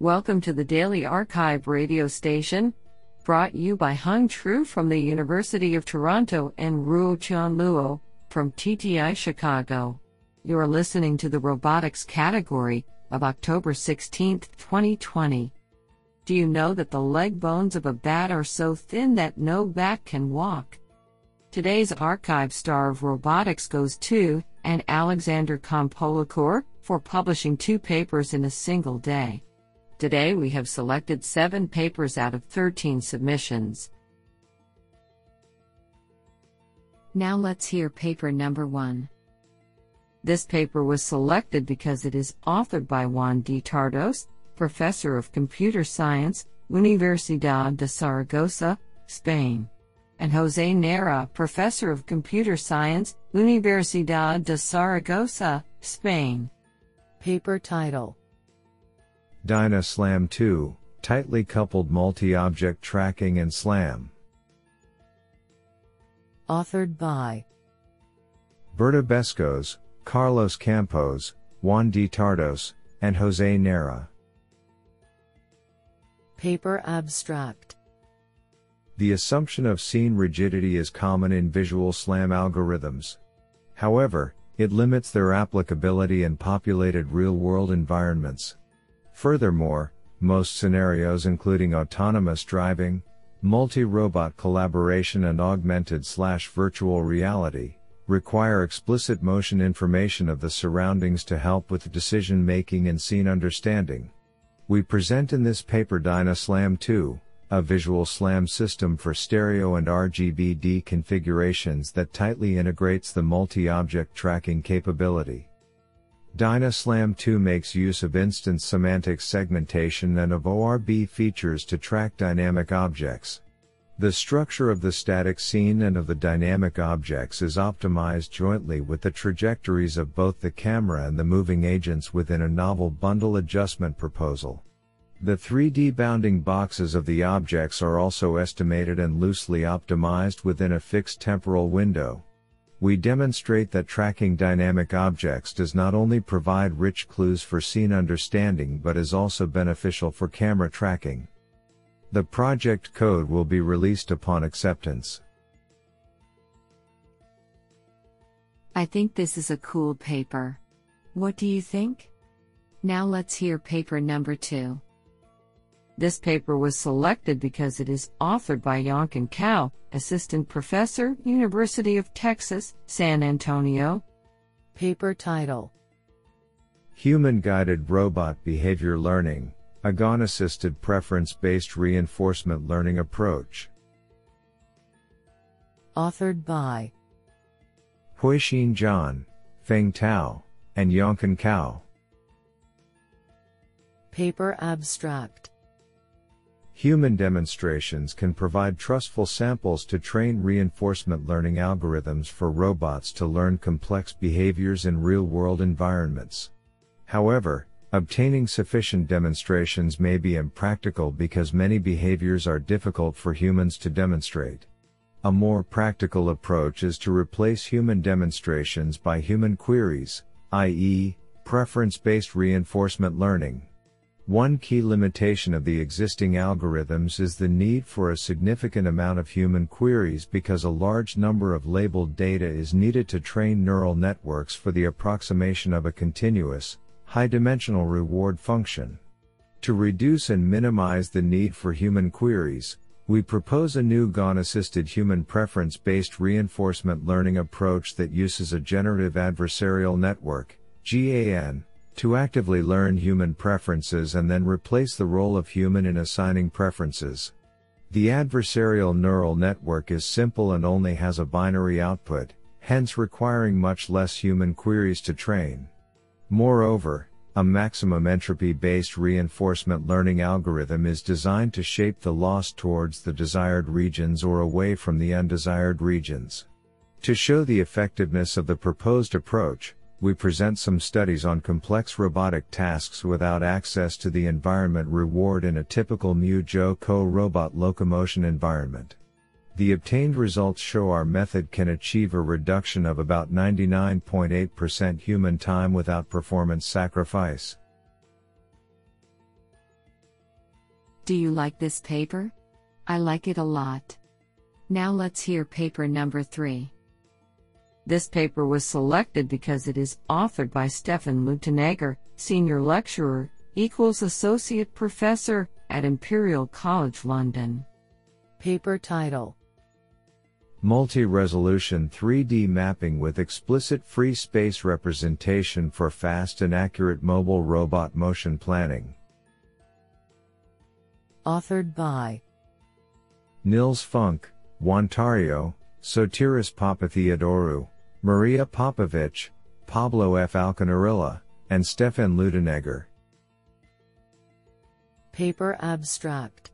Welcome to the Daily Archive radio station, brought you by Hung Tru from the University of Toronto and Ruo Chan Luo from TTI Chicago. You're listening to the robotics category of October 16, 2020. Do you know that the leg bones of a bat are so thin that no bat can walk? Today's archive star of robotics goes to and Alexander Kampolikour for publishing 2 papers in a single day. Today we have selected 7 papers out of 13 submissions. Now let's hear paper number 1. This paper was selected because it is authored by Juan D. Tardos, Professor of Computer Science, Universidad de Zaragoza, Spain, and José Neira, Professor of Computer Science, Universidad de Zaragoza, Spain. Paper title: DynaSLAM 2, Tightly Coupled Multi-Object Tracking and SLAM. Authored by Berta Bescos, Carlos Campos, Juan D. Tardos, and José Neira. Paper abstract: the assumption of scene rigidity is common in visual SLAM algorithms. However, it limits their applicability in populated real-world environments. Furthermore, most scenarios including autonomous driving, multi-robot collaboration and augmented/virtual reality, require explicit motion information of the surroundings to help with decision-making and scene understanding. We present in this paper DynaSLAM 2, a visual SLAM system for stereo and RGBD configurations that tightly integrates the multi-object tracking capability. DynaSLAM 2 makes use of instance semantic segmentation and of ORB features to track dynamic objects. The structure of the static scene and of the dynamic objects is optimized jointly with the trajectories of both the camera and the moving agents within a novel bundle adjustment proposal. The 3D bounding boxes of the objects are also estimated and loosely optimized within a fixed temporal window. We demonstrate that tracking dynamic objects does not only provide rich clues for scene understanding but is also beneficial for camera tracking. The project code will be released upon acceptance. I think this is a cool paper. What do you think? Now let's hear paper number 2. This paper was selected because it is authored by Yankun Cao, Assistant Professor, University of Texas, San Antonio. Paper title: Human-Guided Robot Behavior Learning, a GAN-assisted preference-based reinforcement learning approach. Authored by Huishin John, Feng Tao, and Yankun Cao. Paper abstract: human demonstrations can provide trustful samples to train reinforcement learning algorithms for robots to learn complex behaviors in real-world environments. However, obtaining sufficient demonstrations may be impractical because many behaviors are difficult for humans to demonstrate. A more practical approach is to replace human demonstrations by human queries, i.e., preference-based reinforcement learning. One key limitation of the existing algorithms is the need for a significant amount of human queries because a large number of labeled data is needed to train neural networks for the approximation of a continuous, high-dimensional reward function. To reduce and minimize the need for human queries, we propose a new GAN-assisted human preference-based reinforcement learning approach that uses a generative adversarial network, GAN, to actively learn human preferences and then replace the role of human in assigning preferences. The adversarial neural network is simple and only has a binary output, hence requiring much less human queries to train. Moreover, a maximum entropy-based reinforcement learning algorithm is designed to shape the loss towards the desired regions or away from the undesired regions. To show the effectiveness of the proposed approach, we present some studies on complex robotic tasks without access to the environment reward in a typical MuJoCo robot locomotion environment. The obtained results show our method can achieve a reduction of about 99.8% human time without performance sacrifice. Do you like this paper? I like it a lot. Now let's hear paper number 3. This paper was selected because it is authored by Stefan Leutenegger, Senior Lecturer, Associate Professor, at Imperial College London. Paper title: Multi-Resolution 3D Mapping with Explicit Free Space Representation for Fast and Accurate Mobile Robot Motion Planning. Authored by Nils Funk, Juan Tarrio, Sotiris Papatheodorou, Maria Popovic, Pablo F. Alcantarilla, and Stefan Leutenegger. Paper abstract: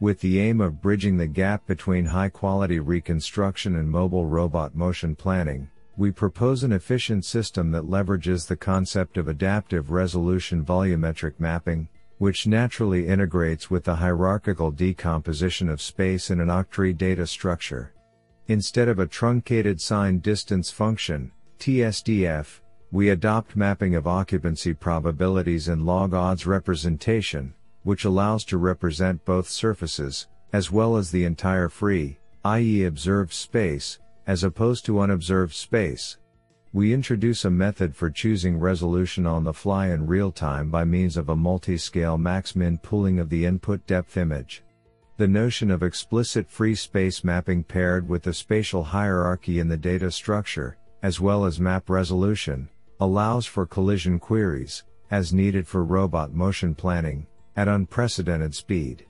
with the aim of bridging the gap between high-quality reconstruction and mobile robot motion planning, we propose an efficient system that leverages the concept of adaptive resolution volumetric mapping, which naturally integrates with the hierarchical decomposition of space in an octree data structure. Instead of a truncated sign distance function, TSDF, we adopt mapping of occupancy probabilities and log odds representation, which allows to represent both surfaces, as well as the entire free, i.e. observed space, as opposed to unobserved space. We introduce a method for choosing resolution on the fly in real time by means of a multi-scale max-min pooling of the input depth image. The notion of explicit free space mapping paired with the spatial hierarchy in the data structure, as well as map resolution, allows for collision queries, as needed for robot motion planning, at unprecedented speed.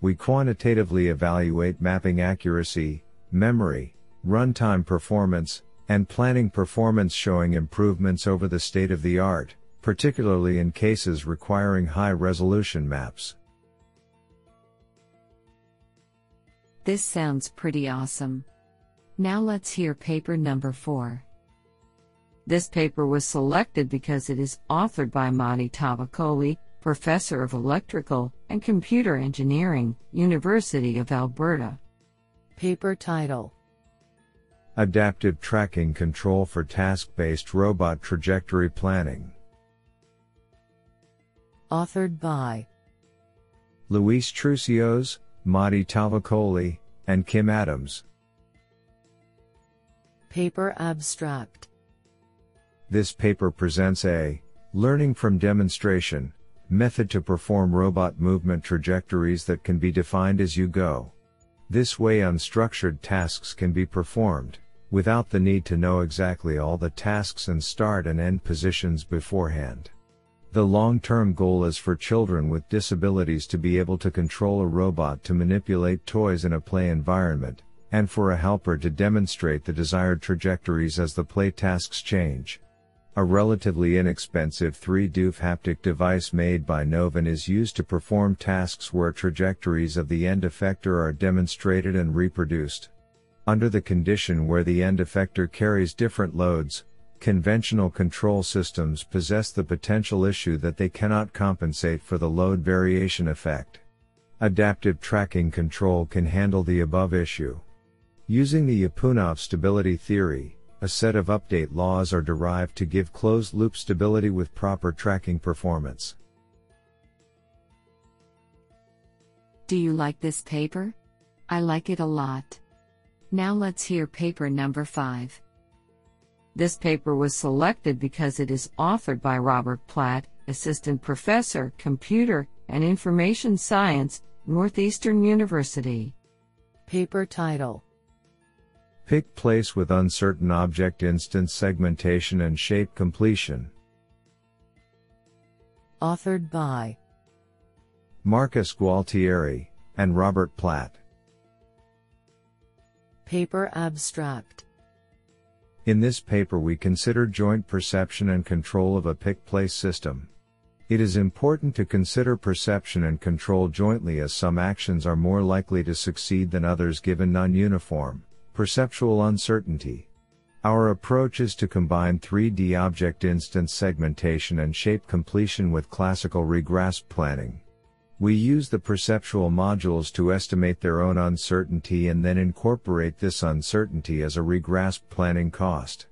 We quantitatively evaluate mapping accuracy, memory, runtime performance, and planning performance, showing improvements over the state-of-the-art, particularly in cases requiring high-resolution maps. This sounds pretty awesome. Now let's hear paper number 4. This paper was selected because it is authored by Mahdi Tavakoli, Professor of Electrical and Computer Engineering, University of Alberta. Paper title: Adaptive Tracking Control for Task-Based Robot Trajectory Planning. Authored by Luis Trucios, Mahdi Tavakoli, and Kim Adams. Paper abstract: this paper presents a learning from demonstration method to perform robot movement trajectories that can be defined as you go. This way, unstructured tasks can be performed without the need to know exactly all the tasks and start and end positions beforehand. The long-term goal is for children with disabilities to be able to control a robot to manipulate toys in a play environment, and for a helper to demonstrate the desired trajectories as the play tasks change. A relatively inexpensive 3DOF haptic device made by Novan is used to perform tasks where trajectories of the end effector are demonstrated and reproduced. Under the condition where the end effector carries different loads, conventional control systems possess the potential issue that they cannot compensate for the load variation effect. Adaptive tracking control can handle the above issue. Using the Yapunov stability theory, a set of update laws are derived to give closed-loop stability with proper tracking performance. Do you like this paper? I like it a lot. Now let's hear paper number 5. This paper was selected because it is authored by Robert Platt, Assistant Professor, Computer and Information Science, Northeastern University. Paper title: Pick place with uncertain object instance segmentation and shape completion. Authored by Marcus Gualtieri and Robert Platt. Paper abstract: in this paper we consider joint perception and control of a pick-place system. It is important to consider perception and control jointly, as some actions are more likely to succeed than others given non-uniform, perceptual uncertainty. Our approach is to combine 3D object instance segmentation and shape completion with classical regrasp planning. We use the perceptual modules to estimate their own uncertainty and then incorporate this uncertainty as a regrasp planning cost.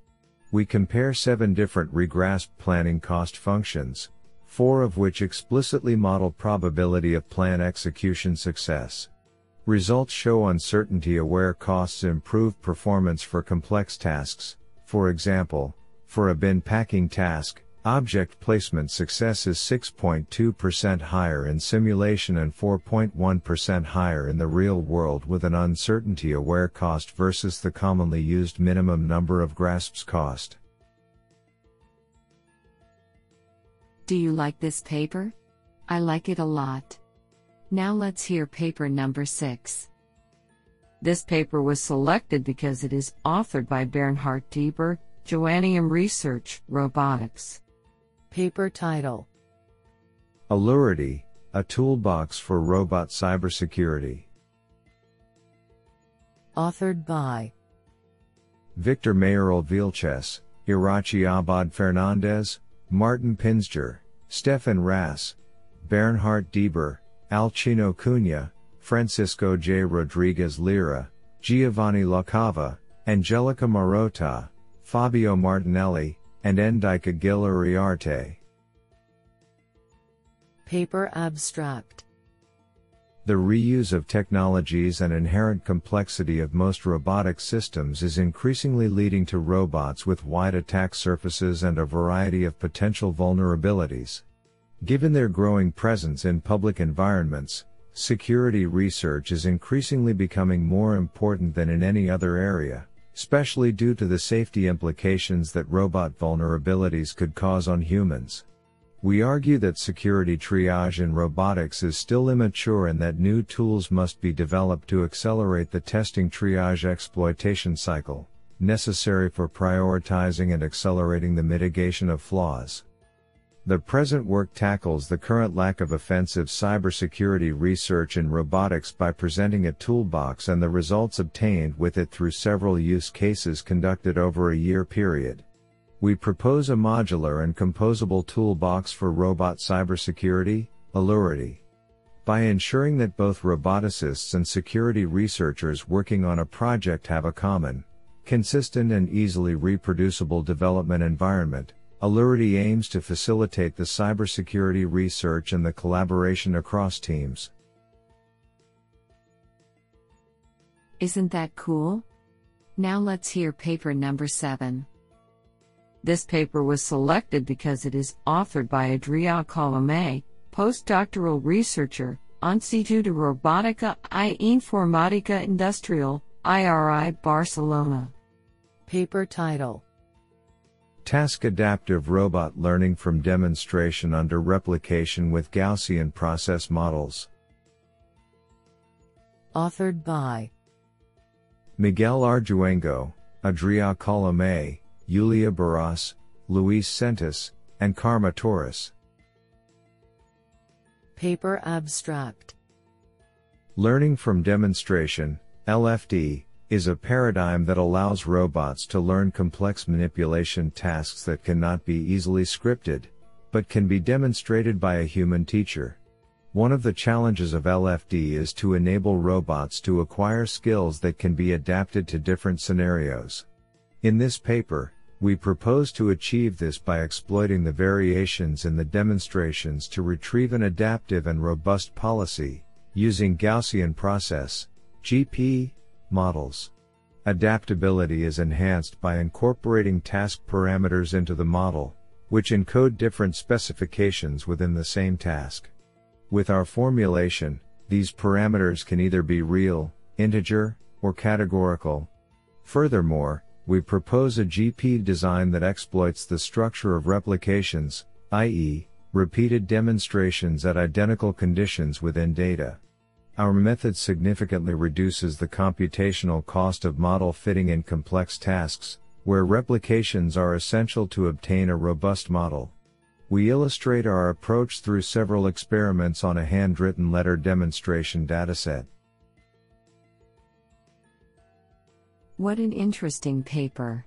We compare 7 different regrasp planning cost functions, four of which explicitly model probability of plan execution success. Results show uncertainty aware costs improve performance for complex tasks. For example, for a bin packing task, object placement success is 6.2% higher in simulation and 4.1% higher in the real world with an uncertainty aware cost versus the commonly used minimum number of grasps cost. Do you like this paper? I like it a lot. Now let's hear paper number 6. This paper was selected because it is authored by Bernhard Dieber, Joanneum Research, Robotics. Paper title: Allurity, a toolbox for robot cybersecurity. Authored by Victor Mayoral Vilches, Irachi Abad Fernandez, Martin Pinsger, Stefan Rass, Bernhard Dieber, Alcino Cunha, Francisco J. Rodriguez Lira, Giovanni LaCava, Angelica Marota, Fabio Martinelli, and Endika Gil Uriarte. Paper abstract: The reuse of technologies and inherent complexity of most robotic systems is increasingly leading to robots with wide attack surfaces and a variety of potential vulnerabilities. Given their growing presence in public environments, security research is increasingly becoming more important than in any other area, especially due to the safety implications that robot vulnerabilities could cause on humans. We argue that security triage in robotics is still immature and that new tools must be developed to accelerate the testing triage exploitation cycle, necessary for prioritizing and accelerating the mitigation of flaws. The present work tackles the current lack of offensive cybersecurity research in robotics by presenting a toolbox and the results obtained with it through several use cases conducted over a year period. We propose a modular and composable toolbox for robot cybersecurity, Allurity. By ensuring that both roboticists and security researchers working on a project have a common, consistent and easily reproducible development environment, Allurity aims to facilitate the cybersecurity research and the collaboration across teams. Isn't that cool? Now let's hear paper number 7. This paper was selected because it is authored by Adrià Colomé, postdoctoral researcher, Instituto de Robótica y Informática Industrial, IRI Barcelona. Paper title: Task Adaptive Robot Learning from Demonstration Under Replication with Gaussian Process Models. Authored by Miguel Arjuengo, Adrià Colomé, Yulia Barras, Luis Sentis, and Karma Torres. Paper abstract: Learning from demonstration, LFD, is a paradigm that allows robots to learn complex manipulation tasks that cannot be easily scripted, but can be demonstrated by a human teacher. One of the challenges of LFD is to enable robots to acquire skills that can be adapted to different scenarios. In this paper, we propose to achieve this by exploiting the variations in the demonstrations to retrieve an adaptive and robust policy, using Gaussian process, GP, models. Adaptability is enhanced by incorporating task parameters into the model, which encode different specifications within the same task. With our formulation, these parameters can either be real, integer, or categorical. Furthermore, we propose a GP design that exploits the structure of replications, i.e., repeated demonstrations at identical conditions within data. Our method significantly reduces the computational cost of model fitting in complex tasks, where replications are essential to obtain a robust model. We illustrate our approach through several experiments on a handwritten letter demonstration dataset. What an interesting paper.